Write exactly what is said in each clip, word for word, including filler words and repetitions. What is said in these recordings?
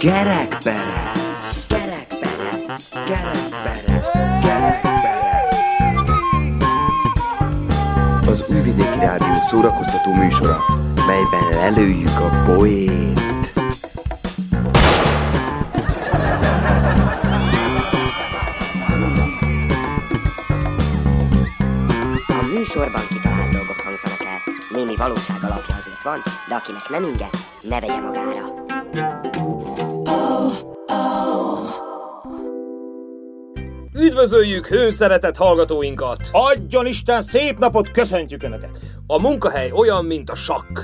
Kerek perec, kerek perec, kerek perec, kerek perec. Az Újvidéki Rádió szórakoztató műsora, melyben lelőjük a poént. Sorban kitalált dolgok hangzanak el. Némi valóság alapja azért van, de akinek nem inge, ne vegye magára. Oh, oh. Üdvözöljük hőszeretett hallgatóinkat! Adjon Isten, szép napot, köszöntjük Önöket! A munkahely olyan, mint a sakk.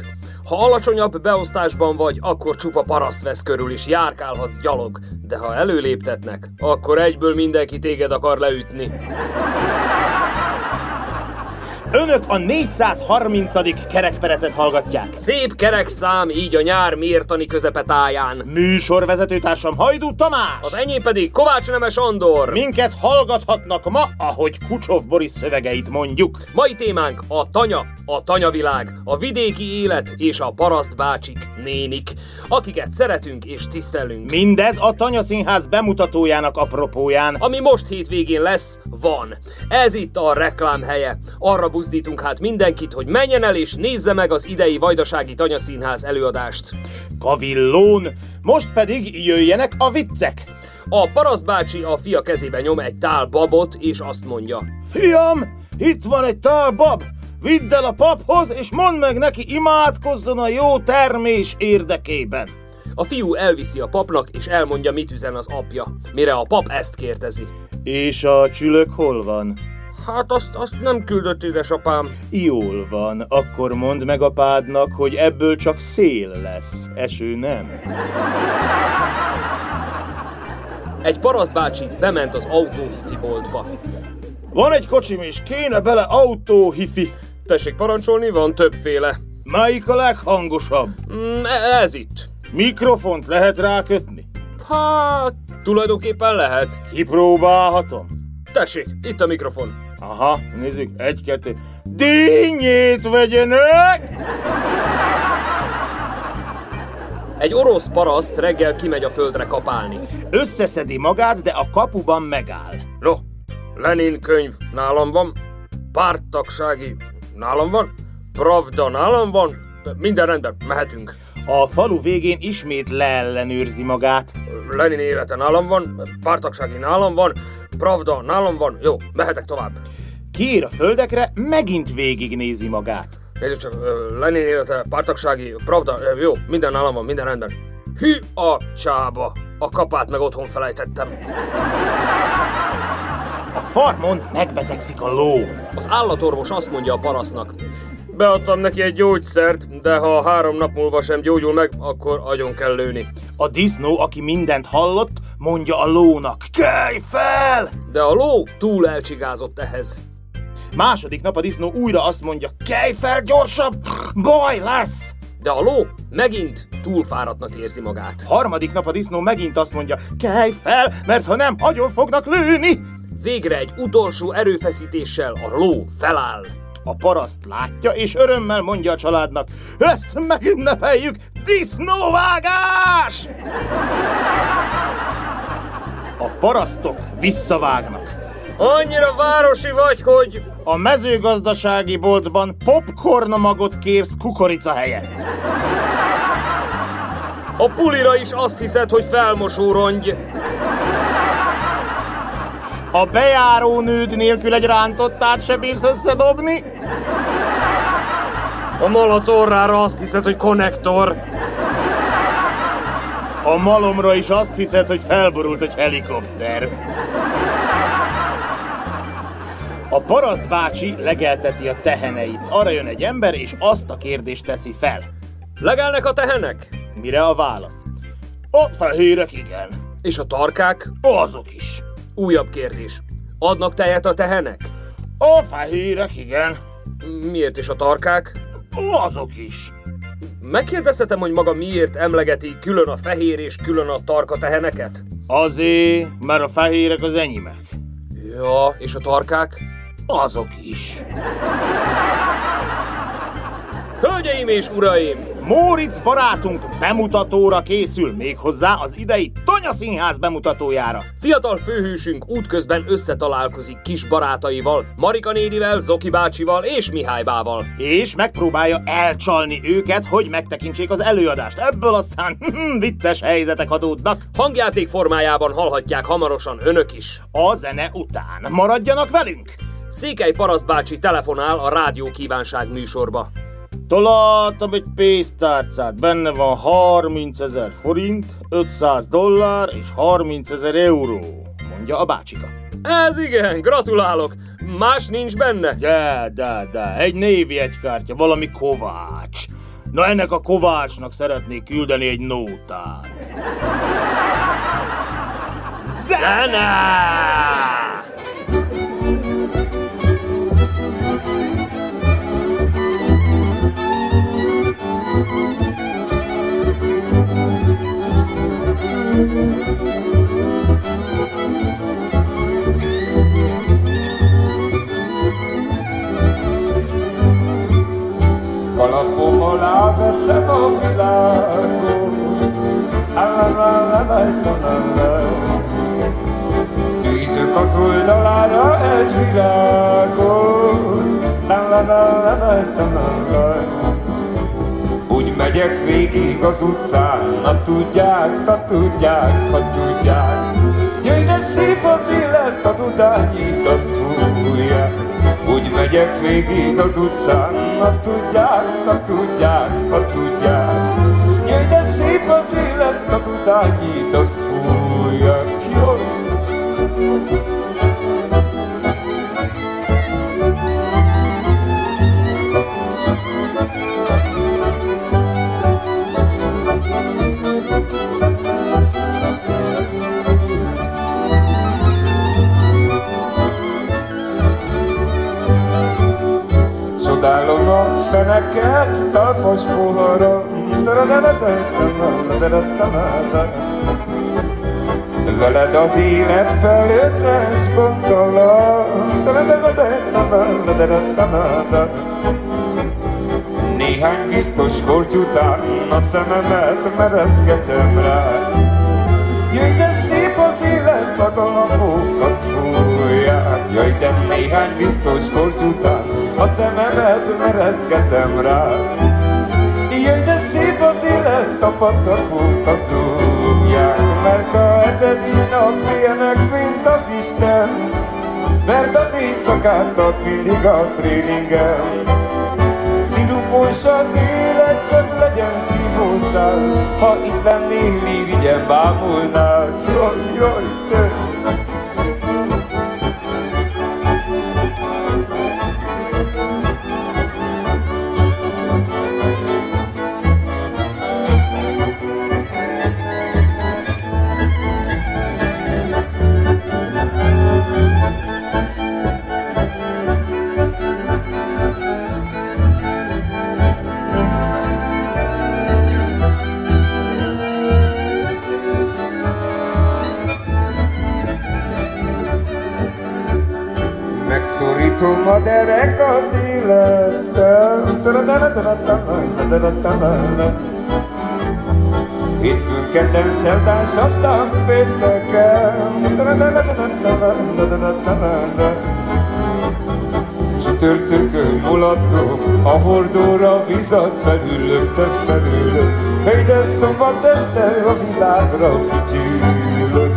Ha alacsonyabb beosztásban vagy, akkor csupa paraszt vesz körül és járkálhatsz gyalog. De ha előléptetnek, akkor egyből mindenki téged akar leütni. Önök a négyszázharmincadik kerekperecet hallgatják. Szép kerekszám így a nyár mértani közepetáján. Műsorvezetőtársam Hajdú Tamás. Az enyém pedig Kovács Nemes Andor. Minket hallgathatnak ma, ahogy Kucsov Boris szövegeit mondjuk. Mai témánk a tanya, a tanyavilág, a vidéki élet és a parasztbácsik, nénik, akiket szeretünk és tisztelünk. Mindez a Tanya Színház bemutatójának apropóján, ami most hétvégén lesz, van. Ez itt a reklám helye. Arra buzdítunk hát mindenkit, hogy menjen el és nézze meg az idei Vajdasági Tanya Színház előadást. Kavillón! Most pedig jöjjenek a viccek! A parasztbácsi a fia kezébe nyom egy tál babot, és azt mondja: Fiam, itt van egy tál bab! Vidd el a paphoz, és mondd meg neki, imádkozzon a jó termés érdekében! A fiú elviszi a papnak, és elmondja, mit üzen az apja, mire a pap ezt kérdezi: És a csülök hol van? Hát azt, azt nem küldött, édesapám. Jól van, akkor mondd meg apádnak, hogy ebből csak szél lesz, eső nem. Egy parasztbácsi bement az autóhifi boltba. Van egy kocsim és kéne bele autóhifi. Tessék parancsolni, van többféle. Melyik a leghangosabb? Mm, ez itt. Mikrofont lehet rákötni? Hát, tulajdonképpen lehet. Kipróbálhatom. Tessék, itt a mikrofon. Aha, nézzük, egy, kettő. Dinnyét vegyenek! Egy orosz paraszt reggel kimegy a földre kapálni. Összeszedi magát, de a kapuban megáll. No, Lenin könyv nálam van, párttagsági nálam van, Pravda nálam van, minden rendben, mehetünk. A falu végén ismét leellenőrzi magát. Lenin élete nálam van, párttagsági nálam van, Pravda nálam van, jó, mehetek tovább. Kiír a földekre, megint végignézi magát. Nézzük csak, Lenin élete, párttagsági, Pravda, jó, minden nálam van, minden rendben. Hű a csába, a kapát meg otthon felejtettem. A farmon megbetegszik a ló. Az állatorvos azt mondja a parasztnak: Beadtam neki egy gyógyszert, de ha három nap múlva sem gyógyul meg, akkor agyon kell lőni. A disznó, aki mindent hallott, mondja a lónak: Kelj fel! De a ló túl elcsigázott ehhez. Második nap a disznó újra azt mondja: Kelj fel gyorsabb, baj lesz! De a ló megint túlfáradtnak érzi magát. Harmadik nap a disznó megint azt mondja: Kelj fel, mert ha nem, agyon fognak lőni! Végre egy utolsó erőfeszítéssel a ló feláll. A paraszt látja, és örömmel mondja a családnak: Ezt megünnepeljük, disznóvágás! A parasztok visszavágnak. Annyira városi vagy, hogy... A mezőgazdasági boltban popcornmagot kérsz kukorica helyett. A pulira is azt hiszed, hogy felmosó rongy. A bejárónőd nélkül egy rántottát se bírsz összedobni. A malac orrára azt hiszed, hogy konnektor. A malomra is azt hiszed, hogy felborult egy helikopter. A paraszt bácsi legelteti a teheneit. Arra jön egy ember, és azt a kérdést teszi fel: Legelnek a tehenek? Mire a válasz: A fehérek igen. És a tarkák? Azok is. Újabb kérdés. Adnak tejet a tehenek? A fehérek igen. Miért is a tarkák? Azok is. Megkérdeztetem, hogy maga miért emlegeti külön a fehér és külön a tarka teheneket? Azért, mert a fehérek az enyémek. Ja, és a tarkák? Azok is. Hölgyeim és uraim! Móricz barátunk bemutatóra készül, méghozzá az idei Tanya Színház bemutatójára. Fiatal főhősünk útközben összetalálkozik kis barátaival, Marika nénivel, Zoki bácsival és Mihály bával. És megpróbálja elcsalni őket, hogy megtekintsék az előadást. Ebből aztán vicces helyzetek adódnak. Hangjáték formájában hallhatják hamarosan önök is. A zene után. Maradjanak velünk! Székely Paraszt bácsi telefonál a Rádió Kívánság műsorba. Találtam egy pénztárcát, benne van harmincezer forint, ötszáz dollár és harmincezer euró, mondja a bácsika. Ez igen, gratulálok, más nincs benne? De, de, de, egy névjegykártya, valami Kovács. Na ennek a Kovácsnak szeretnék küldeni egy nótát. Zene! Kalapom alá veszem a világot, állá-lá-lá-lá-lá-lá-lá. Tűzök az oldalára egy világot, állá-lá-lá-lá-lá-lá. Úgy megyek végig az utcán, na tudják, ha tudják, ha tudják. Jöjj, de szép az élet, a dudányit azt fújják. Úgy megyek végig az utcán, ha tudják, ha tudják, ha tudják. Jöjj, de szép az élet, a dudányit azt fújják. Jó. Csodálom a feneket, talpas poharam, veled az élet felőttes gondolat, néhány biztos korty után a szememet merezgetem rá. Jöjj, de szép az élet, a galambok azt fújják. Jaj, de néhány biztos korty után a szememet merezgetem rá. Jöjj, de szép az élet, a patakok a zúgják. Mert a hetedi nap ilyenek, mint az Isten, mert az éjszakát ad mindig a tréningen. Szirupos az élet, csak legyen szívószál, ha itt lennél, irigyen bámulnál. Jaj, jaj, te! Megszorítom a derekat élettel, hétfőn, kedden, szerdán, s aztán pénteken, csütörtökön mulattom, a hordóra vizaszt felülök, te felülök, egyre szombat este a világra fütyülök.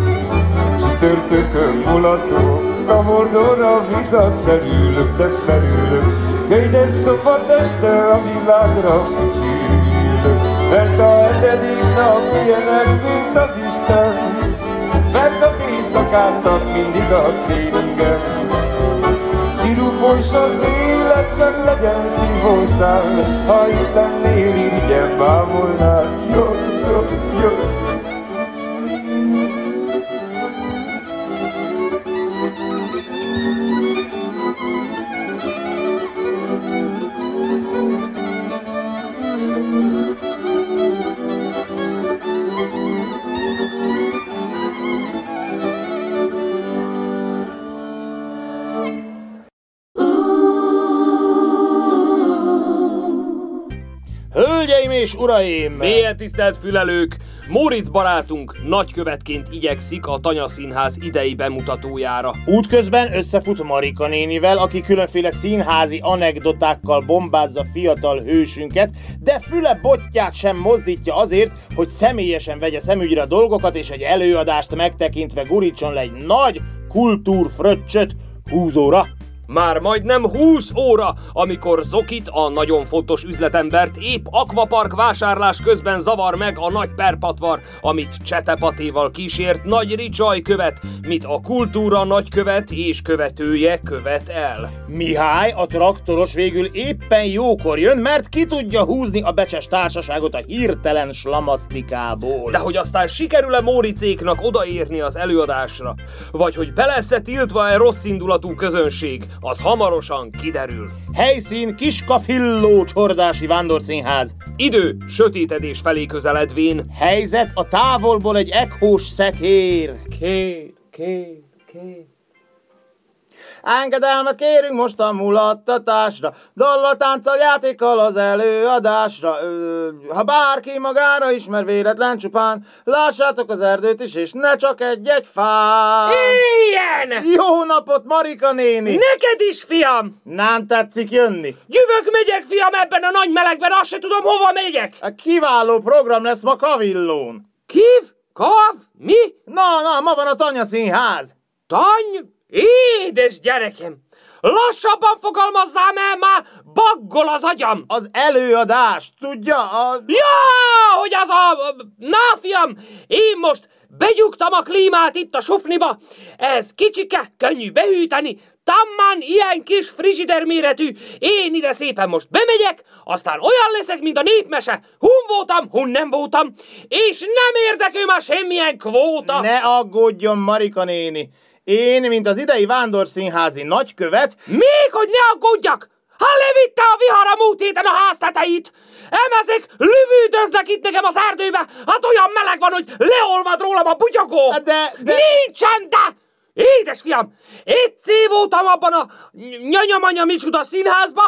Csütörtökön mulattom, a hordóra vizaszt felülök, de felülök, jaj, de szombat este a világra fütyülök. Mert a hetedik nap ilyenek, mint az Isten, mert a éjszakát ad mindig a tréningen. Sirupos az élet, csak legyen szívószál, ha itt lennél, irigyen bámolnál. Jó, jó, jó. és uraim! Mélyen tisztelt fülelők! Móricz barátunk nagykövetként igyekszik a Tanya Színház idei bemutatójára. Útközben összefut Marika nénivel, aki különféle színházi anekdotákkal bombázza fiatal hősünket, de füle botját sem mozdítja azért, hogy személyesen vegye szemügyre a dolgokat, és egy előadást megtekintve gurítson le egy nagy kultúrfröccsöt húzóra. Már majdnem húsz óra, amikor Zokit, a nagyon fontos üzletembert épp akvapark vásárlás közben zavar meg a nagy perpatvar, amit Csetepatéval kísért nagy ricsaj követ, mit a kultúra nagykövet és követője követ el. Mihály, a traktoros végül éppen jókor jön, mert ki tudja húzni a becses társaságot a hirtelen slamasztikából. De hogy aztán sikerül-e Móriczéknak odaérni az előadásra? Vagy hogy be lesz-e tiltva-e rosszindulatú közönség? Az hamarosan kiderül. Helyszín Kiskavilló csordási vándorszínház. Idő sötétedés felé közeledvén. Helyzet a távolból egy ekhós szekér. Kér, kér, kér. Engedelmet kérünk most a mulattatásra, dallal, tánccal, játékkal az előadásra. Ö, ha bárki magára ismer véletlen csupán, lássátok az erdőt is, és ne csak egy-egy fán. Ilyen! Jó napot, Marika néni! Neked is, fiam! Nem tetszik jönni? Jövök, megyek, fiam, ebben a nagy melegben, azt se tudom, hova megyek! A kiváló program lesz ma Kavillón. Kiv? Kav? Mi? Na, na, ma van a Tanya Színház. Tany? Édes gyerekem! Lassabban fogalmazzám el, már baggol az agyam! Az előadás, tudja? A... Ja, hogy az a... Na, fiam, én most begyugtam a klímát itt a sufniba. Ez kicsike, könnyű behűteni. Tammán ilyen kis frizsider méretű. Én ide szépen most bemegyek, aztán olyan leszek, mint a népmese. Hun voltam, hun nem voltam. És nem érdekel már semmilyen kvóta. Ne aggódjon, Marika néni. Én, mint az idei vándorszínházi nagykövet... Még, hogy ne aggódjak! Ha levitte a vihar a múlt héten a házteteit! Emezek, lövődöznek itt nekem az erdőbe! Hát olyan meleg van, hogy leolvad rólam a bugyogó! De, de... Nincsen, de... Édes fiam, egy év voltam abban a nyanyamanya micsoda színházba,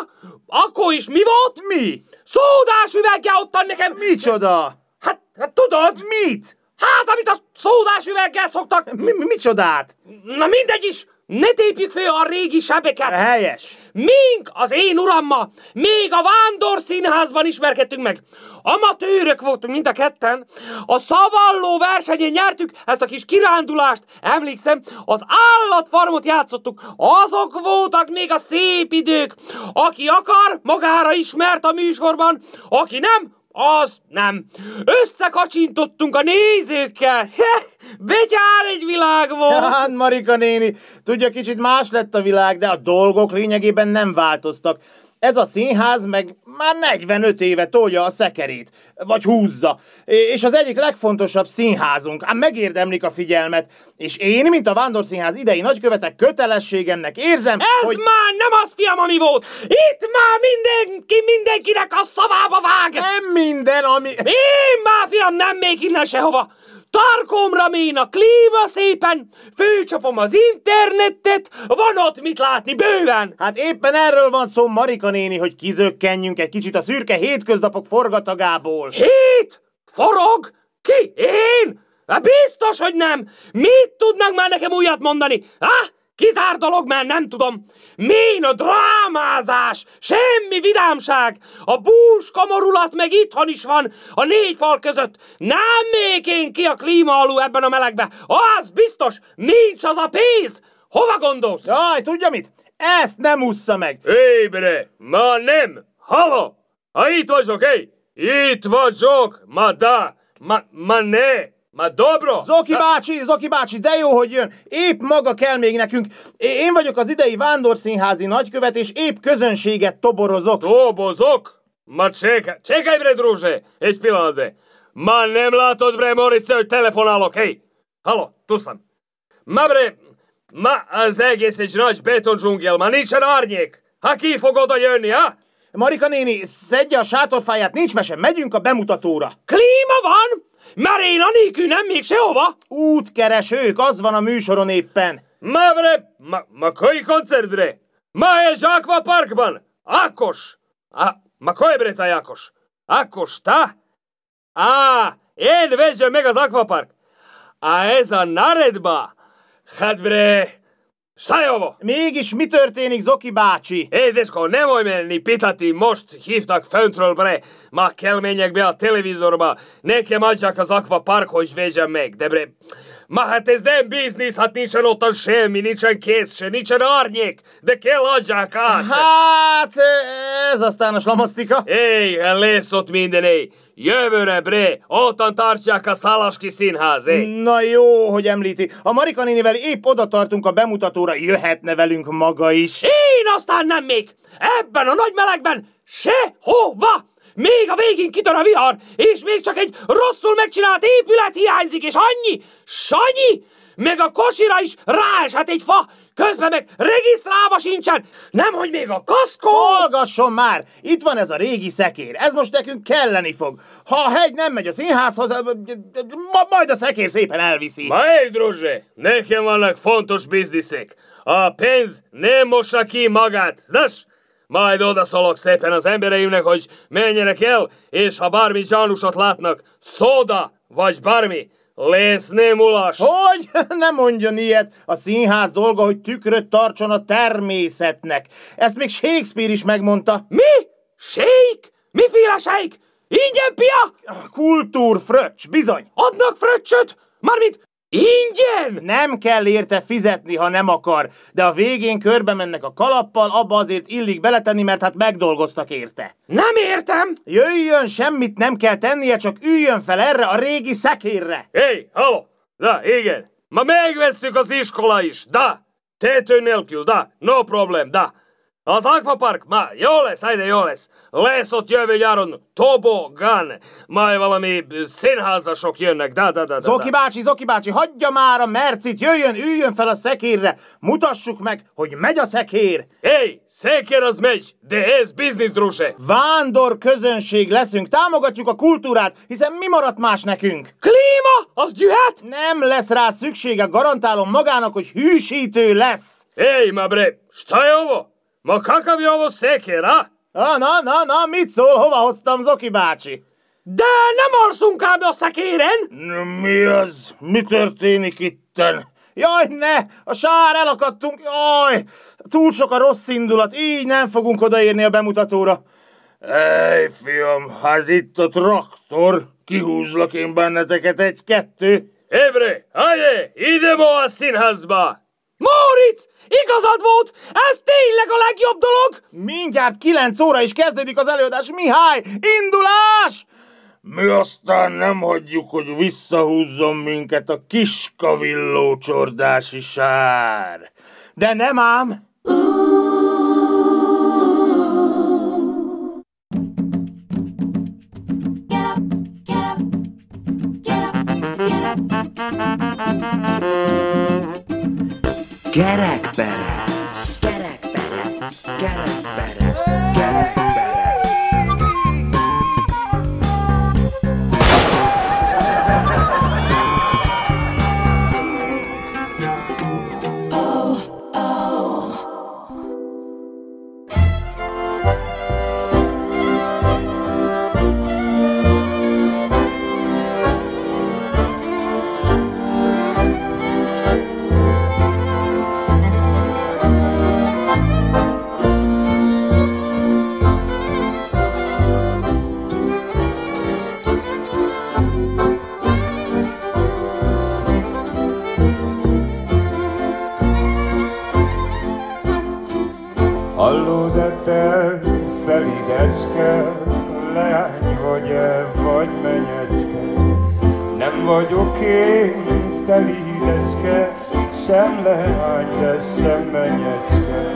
akkor is mi volt? Mi? Szódás üvegje ottan nekem... Micsoda? Hát, hát tudod? Mit? Hát, amit a szódás üveggel szoktak... Mi, mi, micsodát? Na mindegy is, ne tépjük fel a régi sebeket. Helyes. Mink az én urammal még a vándorszínházban ismerkedtünk meg. Amatőrök voltunk mind a ketten. A szavalló versenyen nyertük ezt a kis kirándulást. Emlékszem, az állatfarmot játszottuk. Azok voltak még a szép idők. Aki akar, magára ismert a műsorban. Aki nem... Az nem. Összekacsintottunk a nézőkkel. Betyár egy világ volt. Hát, Marika néni, tudja, kicsit más lett a világ, de a dolgok lényegében nem változtak. Ez a színház meg már negyvenöt éve tolja a szekerét, vagy húzza. És az egyik legfontosabb színházunk, ám megérdemlik a figyelmet. És én, mint a vándorszínház idei nagykövetek, kötelességemnek érzem, ez hogy... már nem az, fiam, ami volt! Itt már mindenki mindenkinek a szavába vág! Nem minden, ami... Én már, fiam, nem még innen sehova! Tarkomra mén a klíma szépen, fölcsapom az internetet, van ott mit látni bőven! Hát éppen erről van szó, Marika néni, hogy kizökkenjünk egy kicsit a szürke hétköznapok forgatagából. Hét? Forog? Ki? Én? Hát biztos, hogy nem! Mit tudnak már nekem újat mondani? Há? Kizár dolog, mert nem tudom. Mén a drámázás, semmi vidámság. A bús komorulat meg itthon is van, a négy fal között. Nem még én ki a klíma alul ebben a melegbe. Az biztos, nincs az a pénz. Hova gondolsz? Jaj, tudja mit? Ezt nem ussza meg. Ébre, ma nem. Halló, ha itt vagyok, hé. Itt vagyok, ma da, ma, ma ne. Ma dobro! Zoki bácsi, Zoki bácsi, de jó, hogy jön. Épp maga kell még nekünk. Én vagyok az idei vándorszínházi nagykövet, és épp közönséget toborozok. Tobozok? Ma csekaj, csekaj bre, druže, egy pillanat bre. Ma nem látod bre, Móricz, hogy telefonálok, hé. Halló, tu sam. Ma bre, ma az egész egy nagy beton dzsungel, ma nincsen árnyék. Ha ki fog oda jönni, ha? Marika néni, szedje a sátorfáját, nincs mese, megyünk a bemutatóra. Klíma van? Már én anélkül nem még sehova? Útkeresők, az van a műsoron éppen. Ma bre, ma, ma koji koncert bre? Ma ez akvaparkban. Ákos. A, ma koji bre taj Ákos? Akkor šta? A, én vezem meg az akvapark. A ez a naredba. Hát bre, šta je ovo? Mégis mi történik, Zoki bácsi? Édeskó, nem olyan pitati, most hívtak föntről bre. Ma kell menjek be a televizorba. Nekem adjak az akvapark, hogy vezem meg, de bre. Ma hát ez nem biznisz, hát nincsen ottan semmi, nincsen kész se, nincsen árnyék, de kell adják át. Hát, ez aztán a slamasztika. Éj, lesz ott minden, éj. Jövőre, bre, ottan tartják a Szalaski Színház, éj. Na jó, hogy említi. A Marika nénivel épp oda tartunk a bemutatóra, jöhetne velünk maga is. Én aztán nem még. Ebben a nagy melegben sehova. Még a végén kitör a vihar, és még csak egy rosszul megcsinált épület hiányzik, és annyi, sanyi, meg a kosira is ráeshet egy fa, közben meg regisztrálva sincsen, nemhogy még a kaszkó. Hallgasson már, itt van ez a régi szekér, ez most nekünk kelleni fog. Ha a hegy nem megy a színházhoz, majd a szekér szépen elviszi. Majd, Rózse, nekem vannak fontos bizniszek. A pénz nem mossa ki magát, zás? Majd odaszólok szépen az embereimnek, hogy menjenek el, és ha bármi zsánusot látnak, szóda vagy bármi, lesz nem ulas. Hogy? Ne mondjon ilyet! A színház dolga, hogy tükröt tartson a természetnek. Ezt még Shakespeare is megmondta. Mi? Shake? Miféle shake? Ingyen pia? Kultúrfröccs, bizony. Adnak fröccsöt? Mármint... ingyen? Nem kell érte fizetni, ha nem akar, de a végén körbe mennek a kalappal, abba azért illik beletenni, mert hát megdolgoztak érte. Nem értem! Jöjjön, semmit nem kell tennie, csak üljön fel erre a régi szekérre. Hé, hey, halló! Da, igen, ma megvesszük az iskola is, da! Tető nélkül, da, no problem, da! Az akvapark, ma jó lesz, ajde jó lesz! Lesz ott jövő nyáron tobogán, majd valami színházasok jönnek, da, da, da, da. Zoki bácsi, Zoki bácsi, hagyja már a mercit, jöjjön, üljön fel a szekérre, mutassuk meg, hogy megy a szekér. Hey, szekér az megy, de ez biznisz, Druse. Vándor közönség leszünk, támogatjuk a kultúrát, hiszen mi maradt más nekünk? Klíma, az gyűhet? Nem lesz rá szüksége, garantálom magának, hogy hűsítő lesz. Hey, ma bre, šta je ovo? Ma kakav je ovo szekér, a? Na, na, na, na, mit szól? Hova hoztam, Zoki bácsi? De nem alszunk ám a szekéren! Na, mi az? Mi történik itten? Jaj, ne! A sár elakadtunk! Jaj! Túl sok a rossz indulat, így nem fogunk odaérni a bemutatóra. Ej, fiam, hát itt a traktor. Kihúzlak én benneteket egy-kettő. Ébre, hajde, ide ma a színházba! Móricz! Igazad volt! Ez tényleg a legjobb dolog! Mindjárt kilenc óra is kezdődik az előadás, Mihály! Indulás! Mi aztán nem hagyjuk, hogy visszahúzzon minket a Kiskavilló csordási sár. De nem ám! Kerek perec, kerek perec, kerek perec, kerek perec. Oh, oh. Leány vagy-e, vagy menyecske? Nem vagyok én szelídecske, sem leány, de sem menyecske.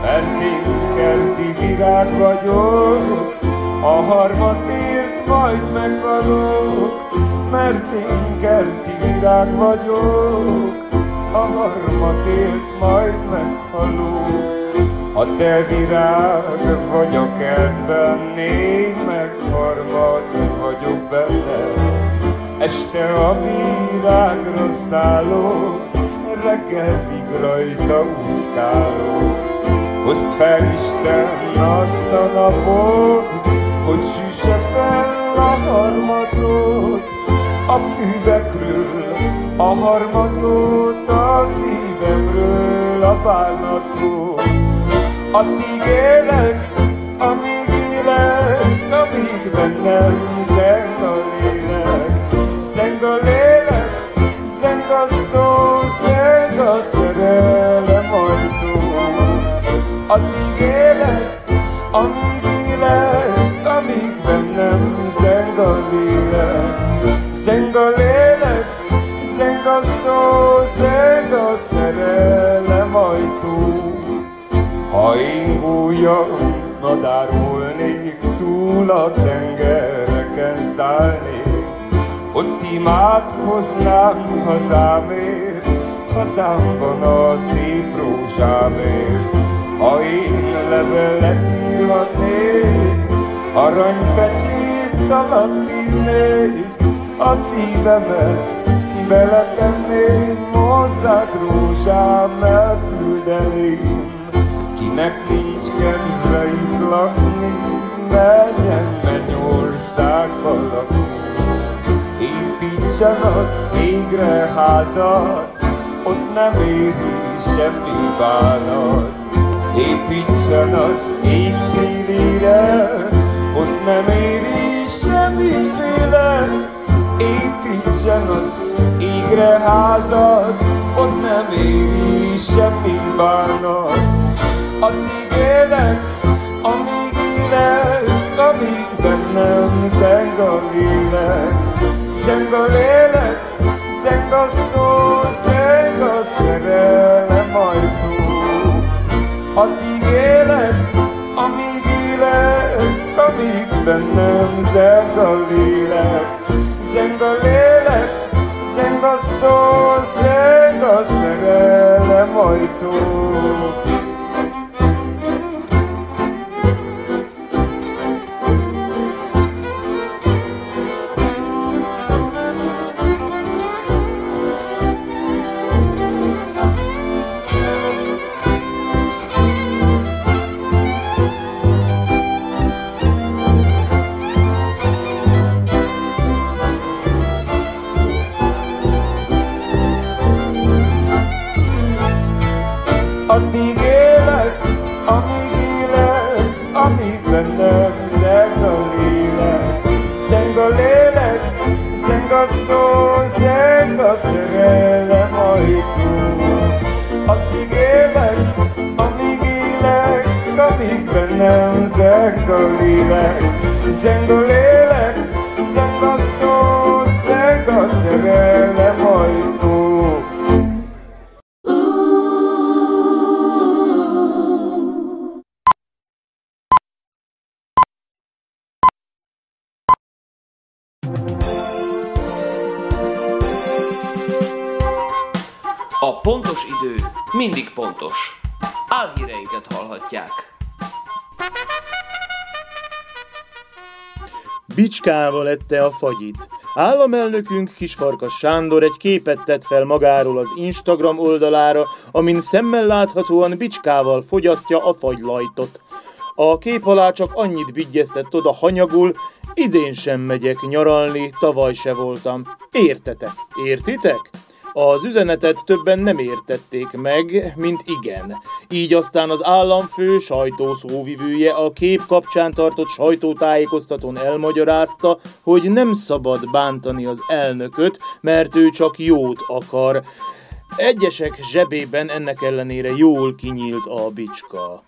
Mert én kerti virág vagyok, a harmatért majd meghalok. Mert én kerti virág vagyok, a harmatért majd meghalok. A te virág vagy a kertben, én meg harmad vagyok benne. Este a virágra szállok, reggelig rajta úszkálok. Hozd fel, Isten, azt a napot, hogy süsse fel a harmatot, a füvekről, a harmatot, a szívemről, a bánatot. Addig élek, amíg élek, amíg bennem zeng a lélek. Zeng a lélek, zeng a szó, zeng a szerelem ajtó. Addig élek, amíg élek, amíg bennem zeng a lélek. Zeng a lélek, zeng a szó, zeng a szerelem ajtó. Ha én bújjam, nadár volnék, túl a tengereken szállnék, ott imádkoznám hazámért, hazámban a szép rózsámért. Ha én levelet írhatnék, aranypecsét alatt írnék, a szívemet beletenném, hozzád rózsám elküldeném. Kinek nincs kedve itt lakni, menjen mennyországba lakni. Építsen az égre házat, ott nem éri semmi bánat. Építsen az ég színére, ott nem éri semmiféle. Építsen az égre házat, ott nem éri semmi bánat. Addig élek, amíg élek, amíg bennem zeng a lélek. Zeng a lélek, zeng a szó, zeng a szerelem ajtó. Addig élek, amíg élek, amíg bennem zeng a lélek. Zeng a lélek, zeng a szó, zeng a szerelem ajtó. Addig élek, amíg élek, amíg bennem zeng a lélek. Zeng a lélek, zeng a szó, zeng a szerelem ajtó. Addig élek, amíg élek, amíg bennem zeng a lélek. Zeng a lélek, zeng a szó, zeng a szerelem ajtó. A pontos idő mindig pontos. Álhíreinket hallhatják. Bicskával ette a fagyit. Államelnökünk, Kisfarkas Sándor egy képet tett fel magáról az Instagram oldalára, amin szemmel láthatóan bicskával fogyasztja a fagylajtot. A kép alá csak annyit bigyeztett oda hanyagul: idén sem megyek nyaralni, tavaly se voltam. Értetek? Értitek? Az üzenetet többen nem értették meg, mint igen. Így aztán az államfő sajtószóvivője a kép kapcsán tartott sajtótájékoztatón elmagyarázta, hogy nem szabad bántani az elnököt, mert ő csak jót akar. Egyesek zsebében ennek ellenére jól kinyílt a bicska.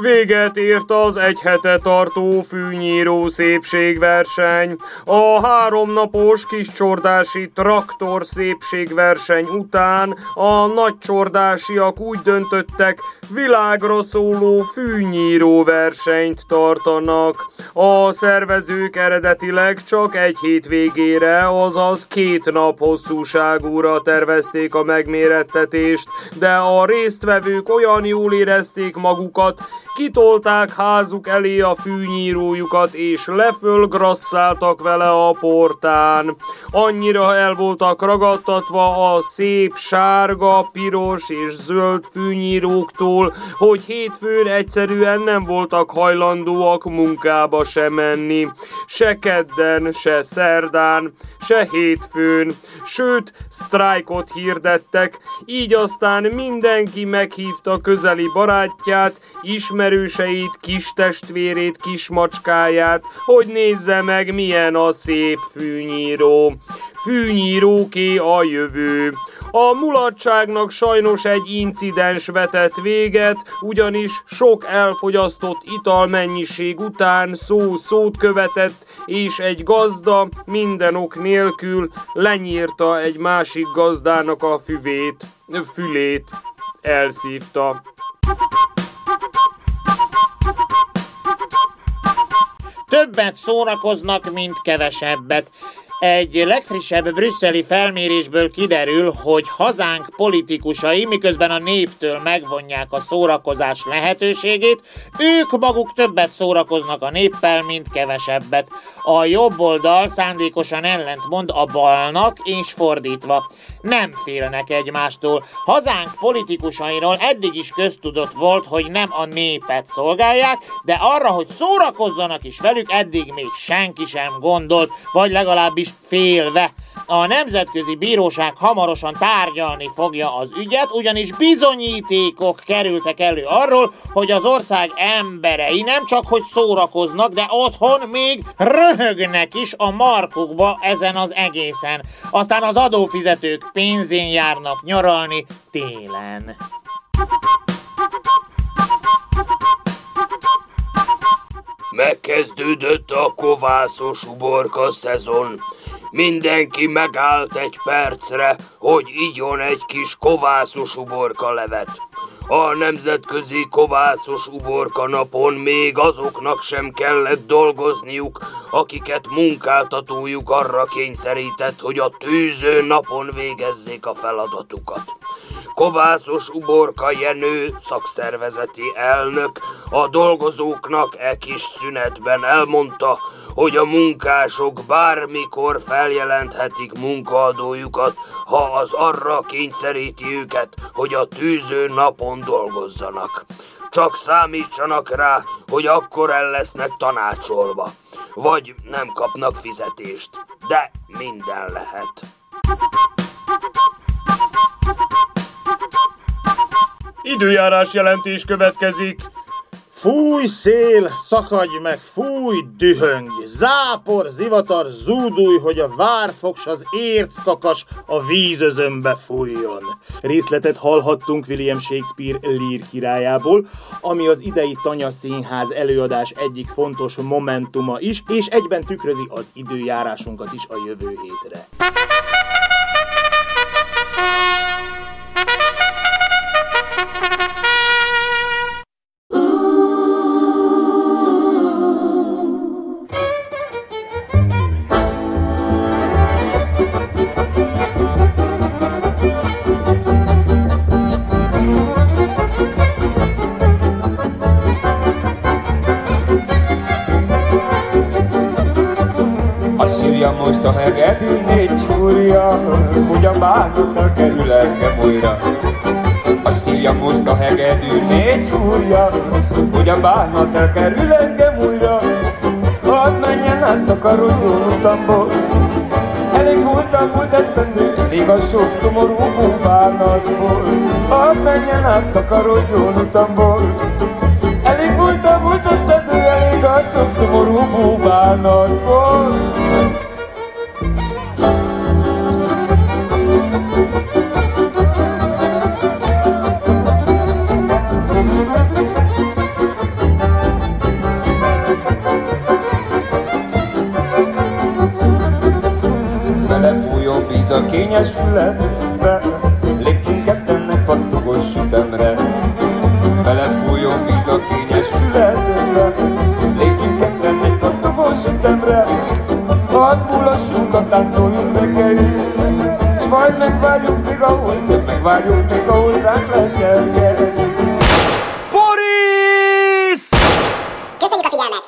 Véget ért az egy hete tartó fűnyíró szépségverseny. A háromnapos kiscsordási traktor szépségverseny után a nagycsordásiak úgy döntöttek, világra szóló fűnyíró versenyt tartanak. A szervezők eredetileg csak egy hétvégére, azaz két nap hosszúságúra tervezték a megmérettetést, de a résztvevők olyan jól érezték magukat, kitolták házuk elé a fűnyírójukat, és lefölgrasszáltak vele a portán. Annyira el voltak ragadtatva a szép sárga, piros és zöld fűnyíróktól, hogy hétfőn egyszerűen nem voltak hajlandóak munkába se menni. Se kedden, se szerdán, se hétfőn. Sőt, sztrájkot hirdettek, így aztán mindenki meghívta közeli barátját, ismerőseit, kistestvérét, kismacskáját, hogy nézze meg, milyen a szép fűnyíró. Fűnyíróké a jövő. A mulatságnak sajnos egy incidens vetett véget, ugyanis sok elfogyasztott italmennyiség után szó szót követett, és egy gazda minden ok nélkül lenyírta egy másik gazdának a füvét, fülét. Elszívta. Többet szórakoznak, mint kevesebbet. Egy legfrissebb brüsszeli felmérésből kiderül, hogy hazánk politikusai, miközben a néptől megvonják a szórakozás lehetőségét, ők maguk többet szórakoznak a néppel, mint kevesebbet. A jobb oldal szándékosan ellentmond a balnak, és fordítva. Nem félnek egymástól. Hazánk politikusairól eddig is köztudott volt, hogy nem a népet szolgálják, de arra, hogy szórakozzanak is velük, eddig még senki sem gondolt, vagy legalábbis félve. A Nemzetközi Bíróság hamarosan tárgyalni fogja az ügyet, ugyanis bizonyítékok kerültek elő arról, hogy az ország emberei nem csak hogy szórakoznak, de otthon még röhögnek is a markukba ezen az egészen. Aztán az adófizetők pénzén járnak nyaralni télen. Megkezdődött a kovászos uborka szezon. Mindenki megállt egy percre, hogy igyon egy kis kovászos uborka levet. A nemzetközi kovászos uborka napon még azoknak sem kellett dolgozniuk, akiket munkáltatójuk arra kényszerített, hogy a tűző napon végezzék a feladatukat. Kovászos uborka Jenő szakszervezeti elnök a dolgozóknak e kis szünetben elmondta, hogy a munkások bármikor feljelenthetik munkaadójukat, ha az arra kényszeríti őket, hogy a tűző napon dolgozzanak. Csak számítsanak rá, hogy akkor el lesznek tanácsolva, vagy nem kapnak fizetést, de minden lehet. Időjárás jelentés következik. Fúj szél, szakadj meg, fúj, dühöngj, zápor, zivatar, zúdulj, hogy a várfogs, az érckakas a vízözönbe fújjon. Részletet hallhattunk William Shakespeare Lear királyából, ami az idei Tanya Színház előadás egyik fontos momentuma is, és egyben tükrözi az időjárásunkat is a jövő hétre. Most a hegedűnél csúrja, hogy a bánattal kerül engem újra. A szia most a hegedűnél csúrja, hogy a bánattal kerül engem újra. Hadd menjen át a karodó utamból, elég volt a múlt esztendő, elég a sok szomorú bánatból. Hadd menjen át a karodó utamból, elég volt a múlt esztendő, elég a sok szomorú bánatból. A kényes fületbe, lépjünk kettennek pattogós sütemre. Belefújom víz a kényes fületbe, lépjünk kettennek pattogós sütemre. Hadd múlassunk a táncoljunk reggelül, s majd megvárjuk még ahol, megvárjuk még ahol ránk leselkedik. Boris!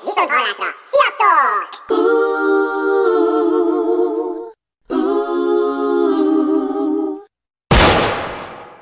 Viszont hallásra!